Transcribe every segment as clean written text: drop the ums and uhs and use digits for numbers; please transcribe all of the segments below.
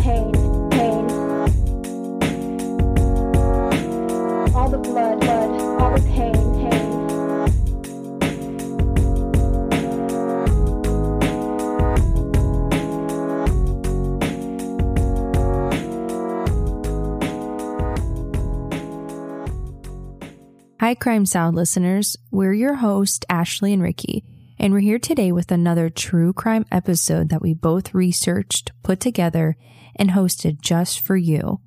pain, all the blood, all the pain. Hi, Crime Salad listeners. We're your hosts, Ashley and Ricky. And we're here today with another true crime episode that we both researched, put together, and hosted just for you.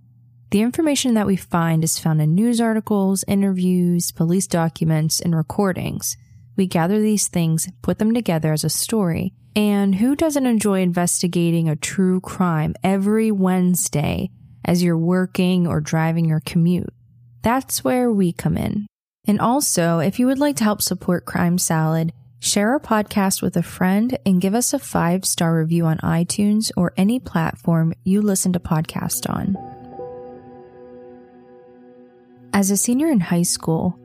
The information that we find is found in news articles, interviews, police documents, and recordings. We gather these things, put them together as a story. And who doesn't enjoy investigating a true crime every Wednesday as you're working or driving your commute? That's where we come in. And also, if you would like to help support Crime Salad, share our podcast with a friend and give us a 5-star review on iTunes or any platform you listen to podcasts on. As a senior in high school,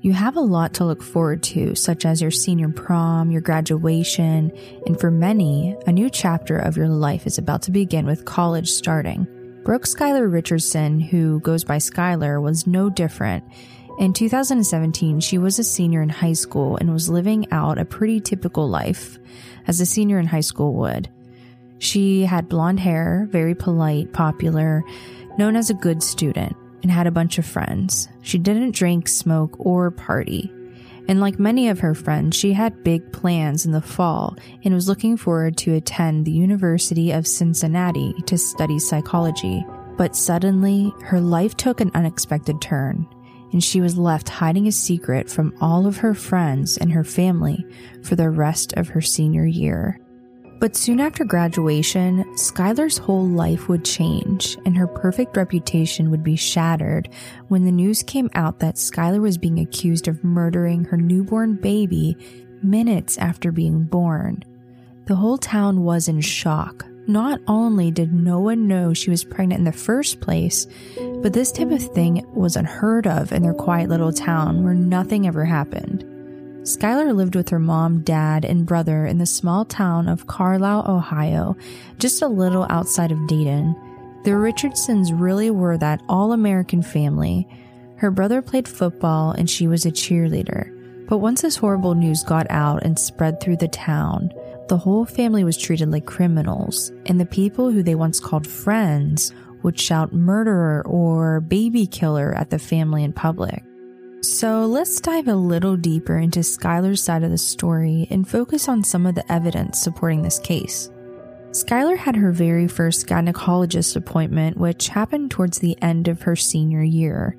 you have a lot to look forward to, such as your senior prom, your graduation, and for many, a new chapter of your life is about to begin with college starting. Brooke Skylar Richardson, who goes by Skylar, was no different. In 2017, she was a senior in high school and was living out a pretty typical life, as a senior in high school would. She had blonde hair, very polite, popular, known as a good student, and had a bunch of friends. She didn't drink, smoke, or party. And like many of her friends, she had big plans in the fall and was looking forward to attend the University of Cincinnati to study psychology. But suddenly, her life took an unexpected turn, and she was left hiding a secret from all of her friends and her family for the rest of her senior year. But soon after graduation, Skylar's whole life would change, and her perfect reputation would be shattered when the news came out that Skylar was being accused of murdering her newborn baby minutes after being born. The whole town was in shock. Not only did no one know she was pregnant in the first place, but this type of thing was unheard of in their quiet little town where nothing ever happened. Skylar lived with her mom, dad, and brother in the small town of Carlisle, Ohio, just a little outside of Dayton. The Richardsons really were that all-American family. Her brother played football and she was a cheerleader. But once this horrible news got out and spread through the town, the whole family was treated like criminals, and the people who they once called friends would shout murderer or baby killer at the family in public. So let's dive a little deeper into Skylar's side of the story and focus on some of the evidence supporting this case. Skylar had her very first gynecologist appointment, which happened towards the end of her senior year.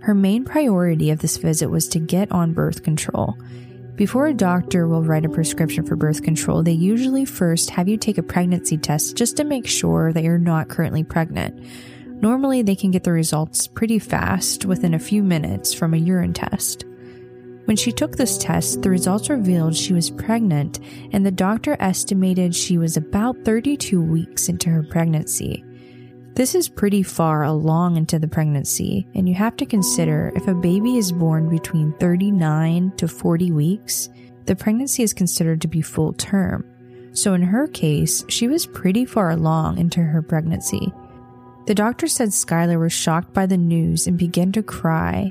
Her main priority of this visit was to get on birth control. Before a doctor will write a prescription for birth control, they usually first have you take a pregnancy test just to make sure that you're not currently pregnant. Normally, they can get the results pretty fast, within a few minutes, from a urine test. When she took this test, the results revealed she was pregnant, and the doctor estimated she was about 32 weeks into her pregnancy. This is pretty far along into the pregnancy, and you have to consider if a baby is born between 39 to 40 weeks, the pregnancy is considered to be full term. So in her case, she was pretty far along into her pregnancy. The doctor said Skylar was shocked by the news and began to cry,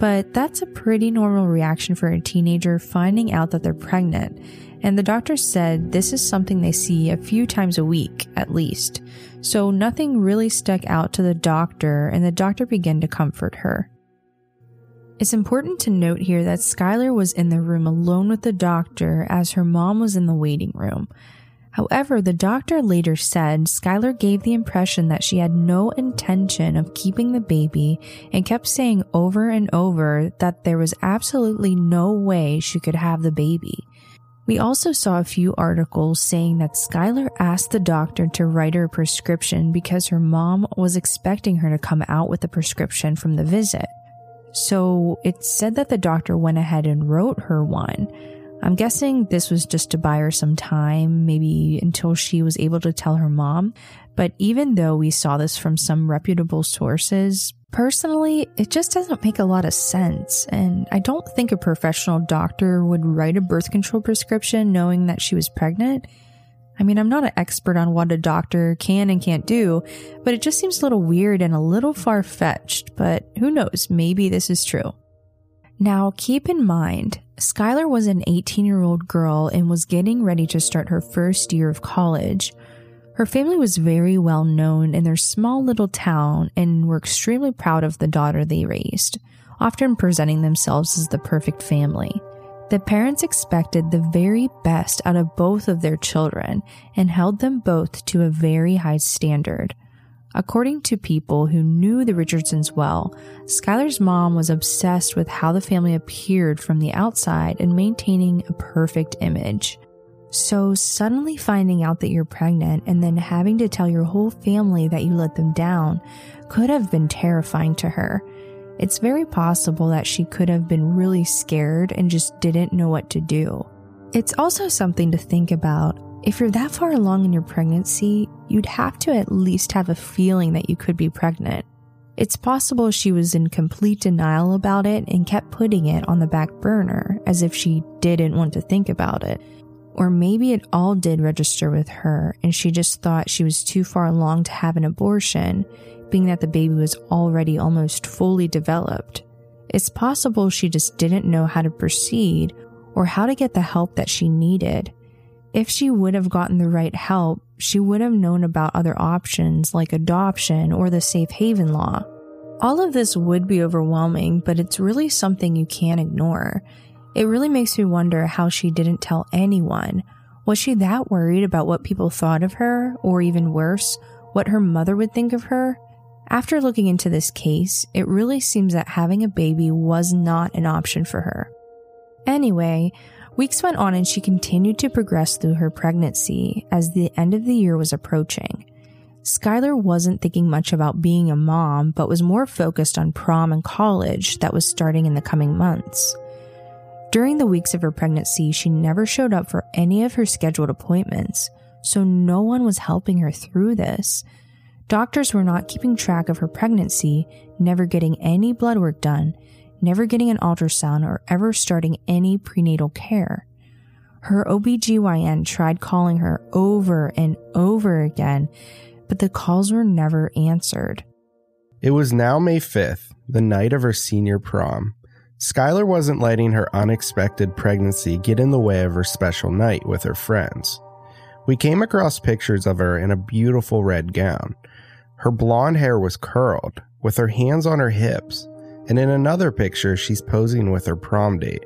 but that's a pretty normal reaction for a teenager finding out that they're pregnant. And the doctor said this is something they see a few times a week, at least. So nothing really stuck out to the doctor, and the doctor began to comfort her. It's important to note here that Skylar was in the room alone with the doctor as her mom was in the waiting room. However, the doctor later said Skylar gave the impression that she had no intention of keeping the baby and kept saying over and over that there was absolutely no way she could have the baby. We also saw a few articles saying that Skylar asked the doctor to write her a prescription because her mom was expecting her to come out with a prescription from the visit. So it's said that the doctor went ahead and wrote her one. I'm guessing this was just to buy her some time, maybe until she was able to tell her mom. But even though we saw this from some reputable sources, personally, it just doesn't make a lot of sense, and I don't think a professional doctor would write a birth control prescription knowing that she was pregnant. I mean, I'm not an expert on what a doctor can and can't do, but it just seems a little weird and a little far-fetched, but who knows, maybe this is true. Now, keep in mind, Skylar was an 18-year-old girl and was getting ready to start her first year of college. Her family was very well known in their small little town and were extremely proud of the daughter they raised, often presenting themselves as the perfect family. The parents expected the very best out of both of their children and held them both to a very high standard. According to people who knew the Richardsons well, Skylar's mom was obsessed with how the family appeared from the outside and maintaining a perfect image. So suddenly finding out that you're pregnant and then having to tell your whole family that you let them down could have been terrifying to her. It's very possible that she could have been really scared and just didn't know what to do. It's also something to think about. If you're that far along in your pregnancy, you'd have to at least have a feeling that you could be pregnant. It's possible she was in complete denial about it and kept putting it on the back burner as if she didn't want to think about it. Or maybe it all did register with her and she just thought she was too far along to have an abortion, being that the baby was already almost fully developed. It's possible she just didn't know how to proceed or how to get the help that she needed. If she would have gotten the right help, she would have known about other options like adoption or the safe haven law. All of this would be overwhelming, but it's really something you can't ignore. It really makes me wonder how she didn't tell anyone. Was she that worried about what people thought of her, or even worse, what her mother would think of her? After looking into this case, it really seems that having a baby was not an option for her. Anyway, weeks went on and she continued to progress through her pregnancy as the end of the year was approaching. Skylar wasn't thinking much about being a mom, but was more focused on prom and college that was starting in the coming months. During the weeks of her pregnancy, she never showed up for any of her scheduled appointments, so no one was helping her through this. Doctors were not keeping track of her pregnancy, never getting any blood work done, never getting an ultrasound or ever starting any prenatal care. Her OBGYN tried calling her over and over again, but the calls were never answered. It was now May 5th, the night of her senior prom. Skylar wasn't letting her unexpected pregnancy get in the way of her special night with her friends. We came across pictures of her in a beautiful red gown. Her blonde hair was curled, with her hands on her hips, and in another picture, she's posing with her prom date.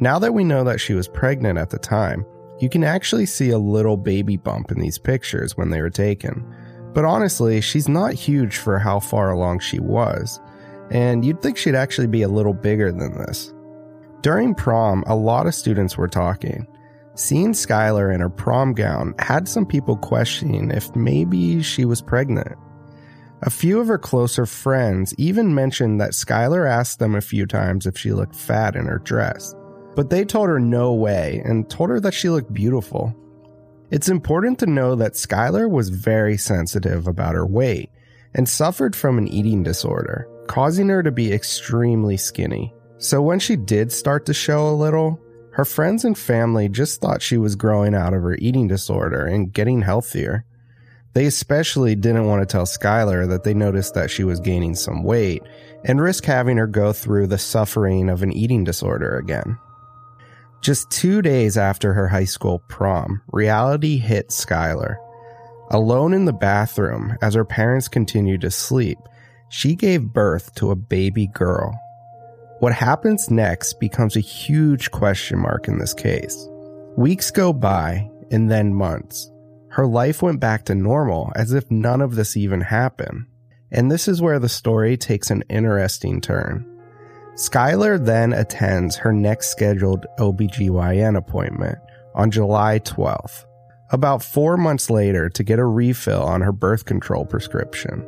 Now that we know that she was pregnant at the time, you can actually see a little baby bump in these pictures when they were taken. But honestly, she's not huge for how far along she was, and you'd think she'd actually be a little bigger than this. During prom, a lot of students were talking. Seeing Skylar in her prom gown had some people questioning if maybe she was pregnant. A few of her closer friends even mentioned that Skylar asked them a few times if she looked fat in her dress, but they told her no way and told her that she looked beautiful. It's important to know that Skylar was very sensitive about her weight and suffered from an eating disorder, causing her to be extremely skinny. So when she did start to show a little, her friends and family just thought she was growing out of her eating disorder and getting healthier. They especially didn't want to tell Skylar that they noticed that she was gaining some weight and risk having her go through the suffering of an eating disorder again. Just 2 days after her high school prom, reality hit Skylar. Alone in the bathroom as her parents continued to sleep, she gave birth to a baby girl. What happens next becomes a huge question mark in this case. Weeks go by and then months. Her life went back to normal as if none of this even happened. And this is where the story takes an interesting turn. Skylar then attends her next scheduled OBGYN appointment on July 12th, about 4 months later, to get a refill on her birth control prescription.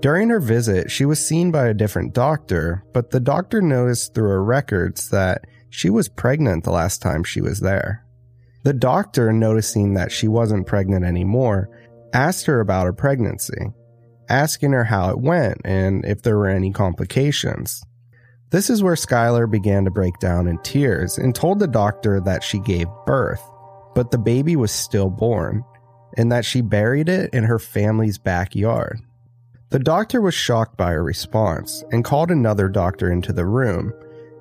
During her visit, she was seen by a different doctor, but the doctor noticed through her records that she was pregnant the last time she was there. The doctor, noticing that she wasn't pregnant anymore, asked her about her pregnancy, asking her how it went and if there were any complications. This is where Skylar began to break down in tears and told the doctor that she gave birth, but the baby was stillborn, and that she buried it in her family's backyard. The doctor was shocked by her response and called another doctor into the room,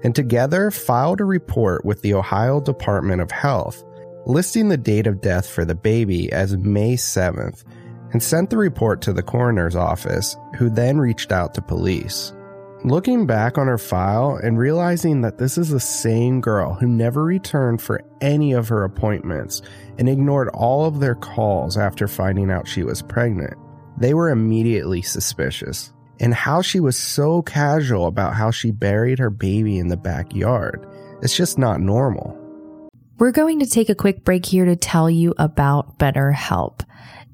and together filed a report with the Ohio Department of Health, listing the date of death for the baby as May 7th, and sent the report to the coroner's office, who then reached out to police. Looking back on her file and realizing that this is the same girl who never returned for any of her appointments and ignored all of their calls after finding out she was pregnant, they were immediately suspicious. And how she was so casual about how she buried her baby in the backyard, it's just not normal. We're going to take a quick break here to tell you about BetterHelp.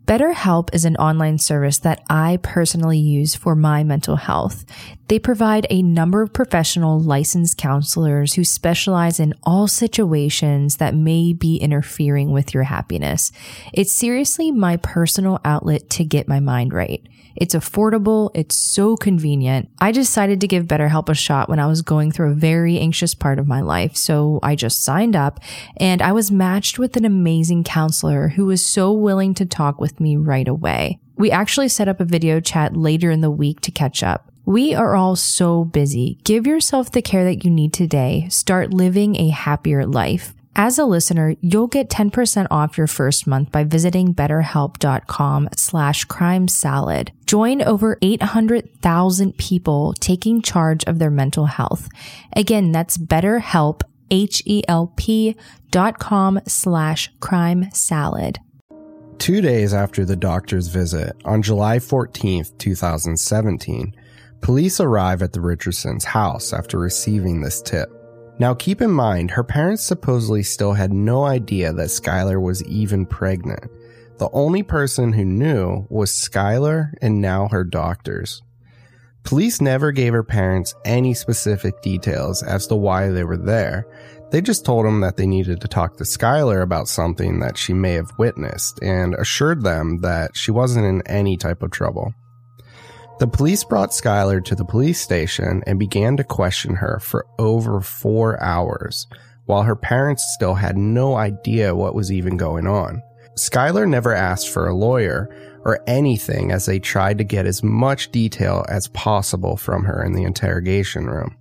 BetterHelp is an online service that I personally use for my mental health. They provide a number of professional licensed counselors who specialize in all situations that may be interfering with your happiness. It's seriously my personal outlet to get my mind right. It's affordable. It's so convenient. I decided to give BetterHelp a shot when I was going through a very anxious part of my life. So I just signed up and I was matched with an amazing counselor who was so willing to talk with me right away. We actually set up a video chat later in the week to catch up. We are all so busy. Give yourself the care that you need today. Start living a happier life. As a listener, you'll get 10% off your first month by visiting betterhelp.com/crimesalad. Join over 800,000 people taking charge of their mental health. Again, that's BetterHelp, HELP.com/crimesalad. 2 days after the doctor's visit, on July 14th, 2017, police arrive at the Richardson's house after receiving this tip. Now keep in mind, her parents supposedly still had no idea that Skylar was even pregnant. The only person who knew was Skylar and now her doctors. Police never gave her parents any specific details as to why they were there. They just told them that they needed to talk to Skylar about something that she may have witnessed and assured them that she wasn't in any type of trouble. The police brought Skylar to the police station and began to question her for over 4 hours, while her parents still had no idea what was even going on. Skylar never asked for a lawyer or anything as they tried to get as much detail as possible from her in the interrogation room.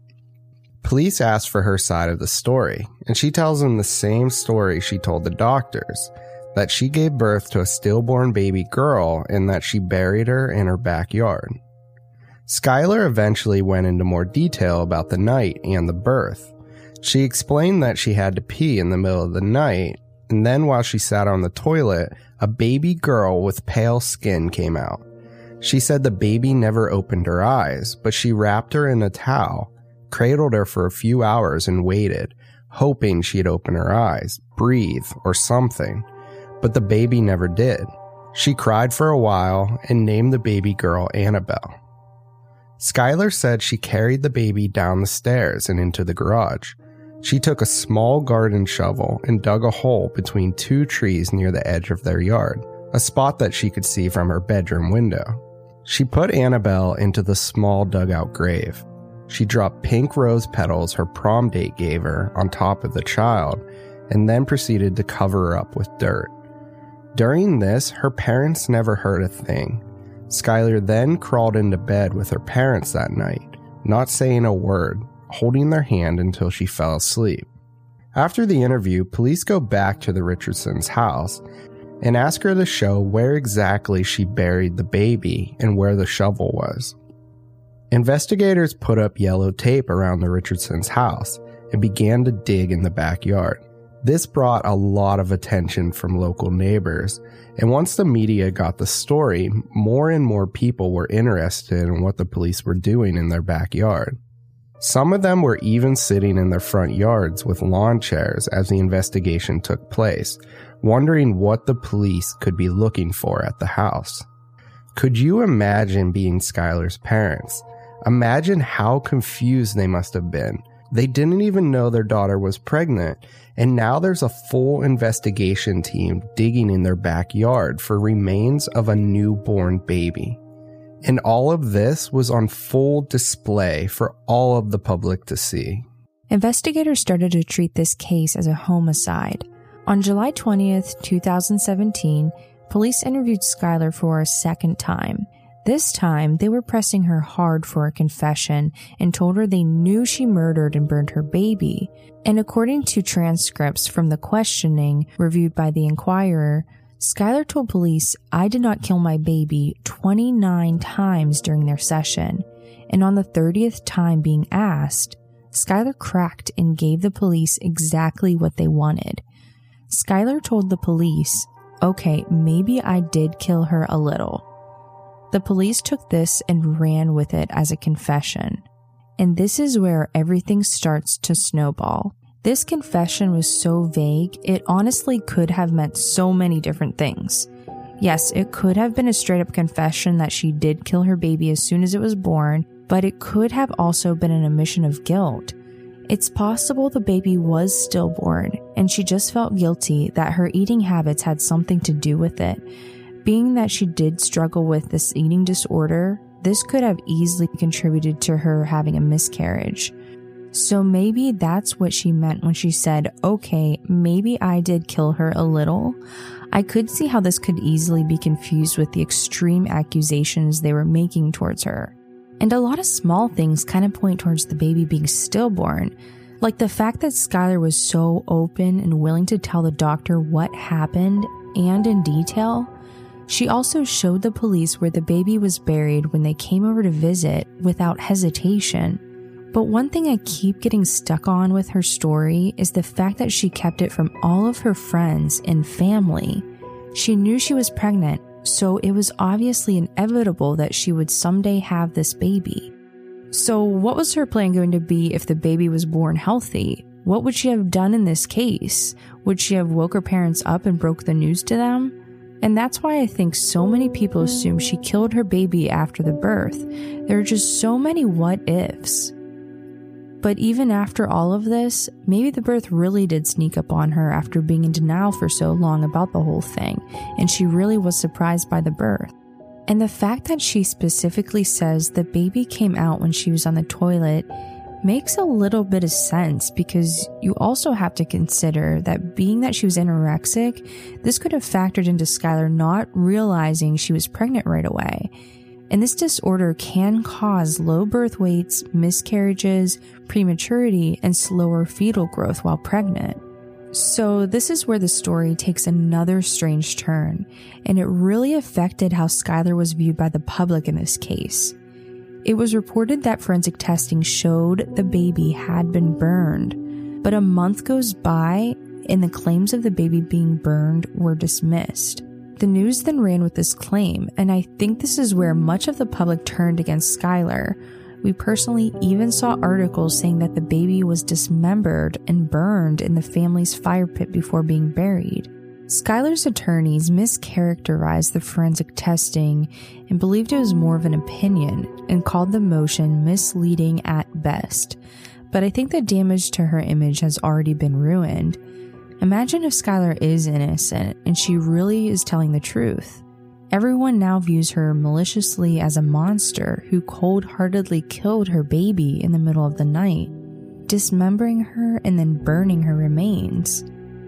Police asked for her side of the story, and she tells them the same story she told the doctors, that she gave birth to a stillborn baby girl and that she buried her in her backyard. Skylar eventually went into more detail about the night and the birth. She explained that she had to pee in the middle of the night, and then while she sat on the toilet, a baby girl with pale skin came out. She said the baby never opened her eyes, but she wrapped her in a towel, cradled her for a few hours and waited, hoping she'd open her eyes, breathe, or something. But the baby never did. She cried for a while and named the baby girl Annabelle. Skylar said she carried the baby down the stairs and into the garage. She took a small garden shovel and dug a hole between 2 trees near the edge of their yard, a spot that she could see from her bedroom window. She put Annabelle into the small dugout grave. She dropped pink rose petals her prom date gave her on top of the child and then proceeded to cover her up with dirt. During this, her parents never heard a thing. Skylar then crawled into bed with her parents that night, not saying a word, holding their hand until she fell asleep. After the interview, police go back to the Richardson's house and ask her to show where exactly she buried the baby and where the shovel was. Investigators put up yellow tape around the Richardson's house and began to dig in the backyard. This brought a lot of attention from local neighbors, and once the media got the story, more and more people were interested in what the police were doing in their backyard. Some of them were even sitting in their front yards with lawn chairs as the investigation took place, wondering what the police could be looking for at the house. Could you imagine being Skylar's parents? Imagine how confused they must have been. They didn't even know their daughter was pregnant, and now there's a full investigation team digging in their backyard for remains of a newborn baby. And all of this was on full display for all of the public to see. Investigators started to treat this case as a homicide. On July 20th, 2017, police interviewed Skylar for a second time. This time, they were pressing her hard for a confession and told her they knew she murdered and burned her baby. And according to transcripts from the questioning reviewed by the Inquirer, Skylar told police, "I did not kill my baby," 29 times during their session. And on the 30th time being asked, Skylar cracked and gave the police exactly what they wanted. Skylar told the police, "Okay, maybe I did kill her a little." The police took this and ran with it as a confession. And this is where everything starts to snowball. This confession was so vague, it honestly could have meant so many different things. Yes, it could have been a straight-up confession that she did kill her baby as soon as it was born, but it could have also been an admission of guilt. It's possible the baby was stillborn, and she just felt guilty that her eating habits had something to do with it. Being that she did struggle with this eating disorder, this could have easily contributed to her having a miscarriage. So maybe that's what she meant when she said, "Okay, maybe I did kill her a little." I could see how this could easily be confused with the extreme accusations they were making towards her. And a lot of small things kind of point towards the baby being stillborn. Like the fact that Skylar was so open and willing to tell the doctor what happened, and in detail. She also showed the police where the baby was buried when they came over to visit without hesitation. But one thing I keep getting stuck on with her story is the fact that she kept it from all of her friends and family. She knew she was pregnant, so it was obviously inevitable that she would someday have this baby. So what was her plan going to be if the baby was born healthy? What would she have done in this case? Would she have woke her parents up and broke the news to them? And that's why I think so many people assume she killed her baby after the birth. There are just so many what ifs. But even after all of this, maybe the birth really did sneak up on her after being in denial for so long about the whole thing, and she really was surprised by the birth. And the fact that she specifically says the baby came out when she was on the toilet makes a little bit of sense, because you also have to consider that being that she was anorexic, this could have factored into Skylar not realizing she was pregnant right away. And this disorder can cause low birth weights, miscarriages, prematurity, and slower fetal growth while pregnant. So this is where the story takes another strange turn, and it really affected how Skylar was viewed by the public in this case. It was reported that forensic testing showed the baby had been burned, but a month goes by and the claims of the baby being burned were dismissed. The news then ran with this claim, and I think this is where much of the public turned against Skylar. We personally even saw articles saying that the baby was dismembered and burned in the family's fire pit before being buried. Skylar's attorneys mischaracterized the forensic testing and believed it was more of an opinion and called the motion misleading at best. But I think the damage to her image has already been ruined. Imagine if Skylar is innocent and she really is telling the truth. Everyone now views her maliciously as a monster who cold-heartedly killed her baby in the middle of the night, dismembering her and then burning her remains.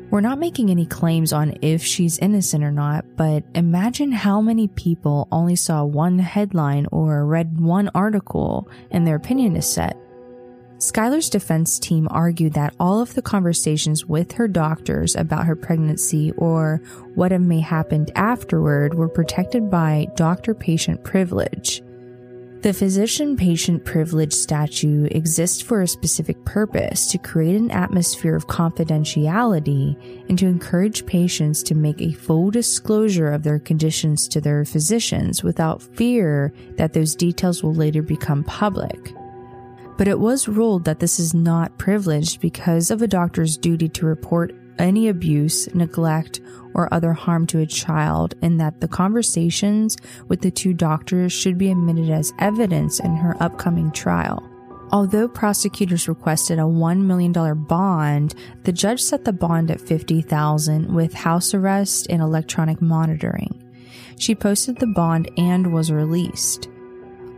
We're not making any claims on if she's innocent or not, but imagine how many people only saw one headline or read one article and their opinion is set. Skylar's defense team argued that all of the conversations with her doctors about her pregnancy or what may happened afterward were protected by doctor-patient privilege. The physician-patient privilege statute exists for a specific purpose, to create an atmosphere of confidentiality and to encourage patients to make a full disclosure of their conditions to their physicians without fear that those details will later become public. But it was ruled that this is not privileged because of a doctor's duty to report any abuse, neglect, or other harm to a child, and that the conversations with the two doctors should be admitted as evidence in her upcoming trial. Although prosecutors requested a $1 million bond, the judge set the bond at $50,000 with house arrest and electronic monitoring. She posted the bond and was released.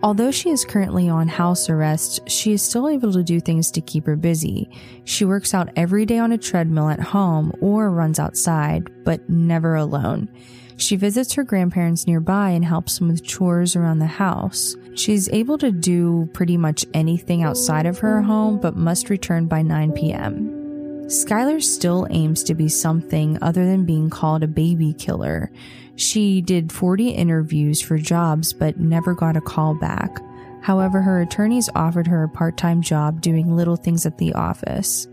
Although she is currently on house arrest, she is still able to do things to keep her busy. She works out every day on a treadmill at home or runs outside, but never alone. She visits her grandparents nearby and helps them with chores around the house. She's able to do pretty much anything outside of her home, but must return by 9 p.m. Skylar still aims to be something other than being called a baby killer. She did 40 interviews for jobs but never got a call back. However, her attorneys offered her a part-time job doing little things at the office.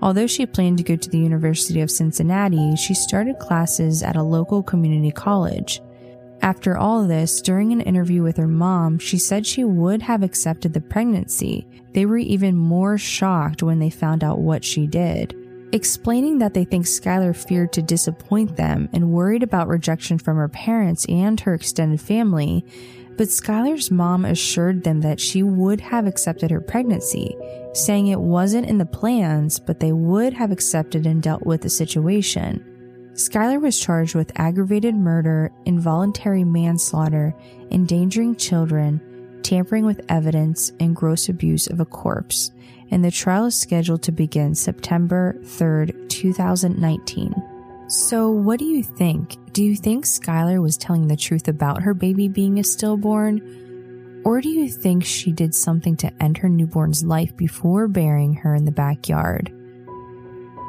Although she planned to go to the University of Cincinnati, she started classes at a local community college. After all this, during an interview with her mom, she said she would have accepted the pregnancy. They were even more shocked when they found out what she did, explaining that they think Skylar feared to disappoint them and worried about rejection from her parents and her extended family. But Skylar's mom assured them that she would have accepted her pregnancy, saying it wasn't in the plans, but they would have accepted and dealt with the situation. Skylar was charged with aggravated murder, involuntary manslaughter, endangering children, tampering with evidence, and gross abuse of a corpse, and the trial is scheduled to begin September 3rd, 2019. So what do you think? Do you think Skylar was telling the truth about her baby being a stillborn? Or do you think she did something to end her newborn's life before burying her in the backyard?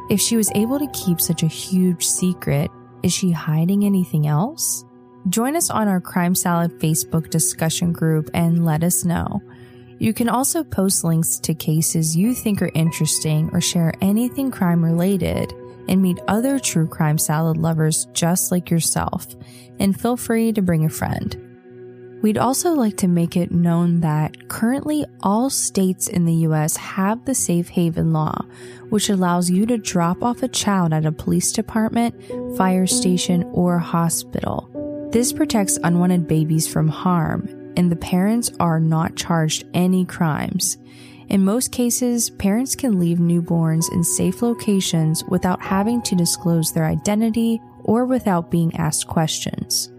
If she was able to keep such a huge secret, is she hiding anything else? Join us on our Crime Salad Facebook discussion group and let us know. You can also post links to cases you think are interesting or share anything crime related and meet other true Crime Salad lovers just like yourself. And feel free to bring a friend. We'd also like to make it known that currently all states in the U.S. have the Safe Haven Law, which allows you to drop off a child at a police department, fire station, or hospital. This protects unwanted babies from harm, and the parents are not charged any crimes. In most cases, parents can leave newborns in safe locations without having to disclose their identity or without being asked questions.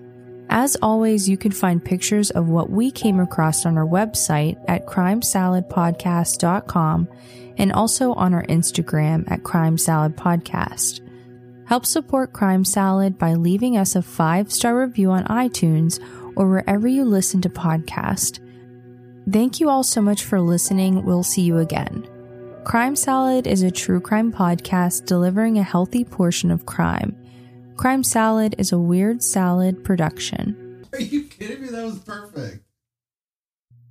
As always, you can find pictures of what we came across on our website at crimesaladpodcast.com and also on our Instagram at crimesaladpodcast. Help support Crime Salad by leaving us a 5-star review on iTunes or wherever you listen to podcasts. Thank you all so much for listening. We'll see you again. Crime Salad is a true crime podcast delivering a healthy portion of crime. Crime Salad is a Weird Salad production. Are you kidding me? That was perfect.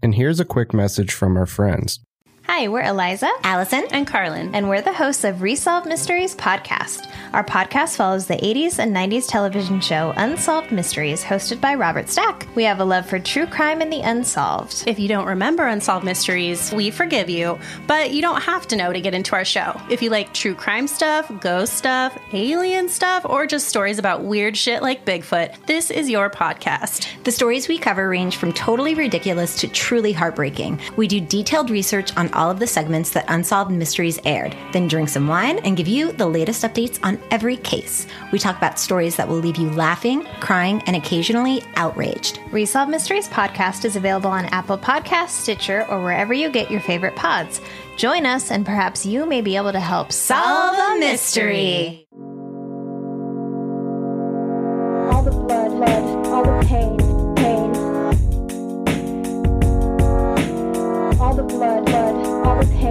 And here's a quick message from our friends. Hi, we're Eliza, Allison, and Carlin, and we're the hosts of Resolved Mysteries podcast. Our podcast follows the 80s and 90s television show Unsolved Mysteries, hosted by Robert Stack. We have a love for true crime and the unsolved. If you don't remember Unsolved Mysteries, we forgive you, but you don't have to know to get into our show. If you like true crime stuff, ghost stuff, alien stuff, or just stories about weird shit like Bigfoot, this is your podcast. The stories we cover range from totally ridiculous to truly heartbreaking. We do detailed research on all of the segments that Unsolved Mysteries aired, then drink some wine and give you the latest updates on every case. We talk about stories that will leave you laughing, crying, and occasionally outraged. Resolved Mysteries podcast is available on Apple Podcasts, Stitcher, or wherever you get your favorite pods. Join us, and perhaps you may be able to help solve a mystery. All the blood, all the pain, all the blood, all the pain.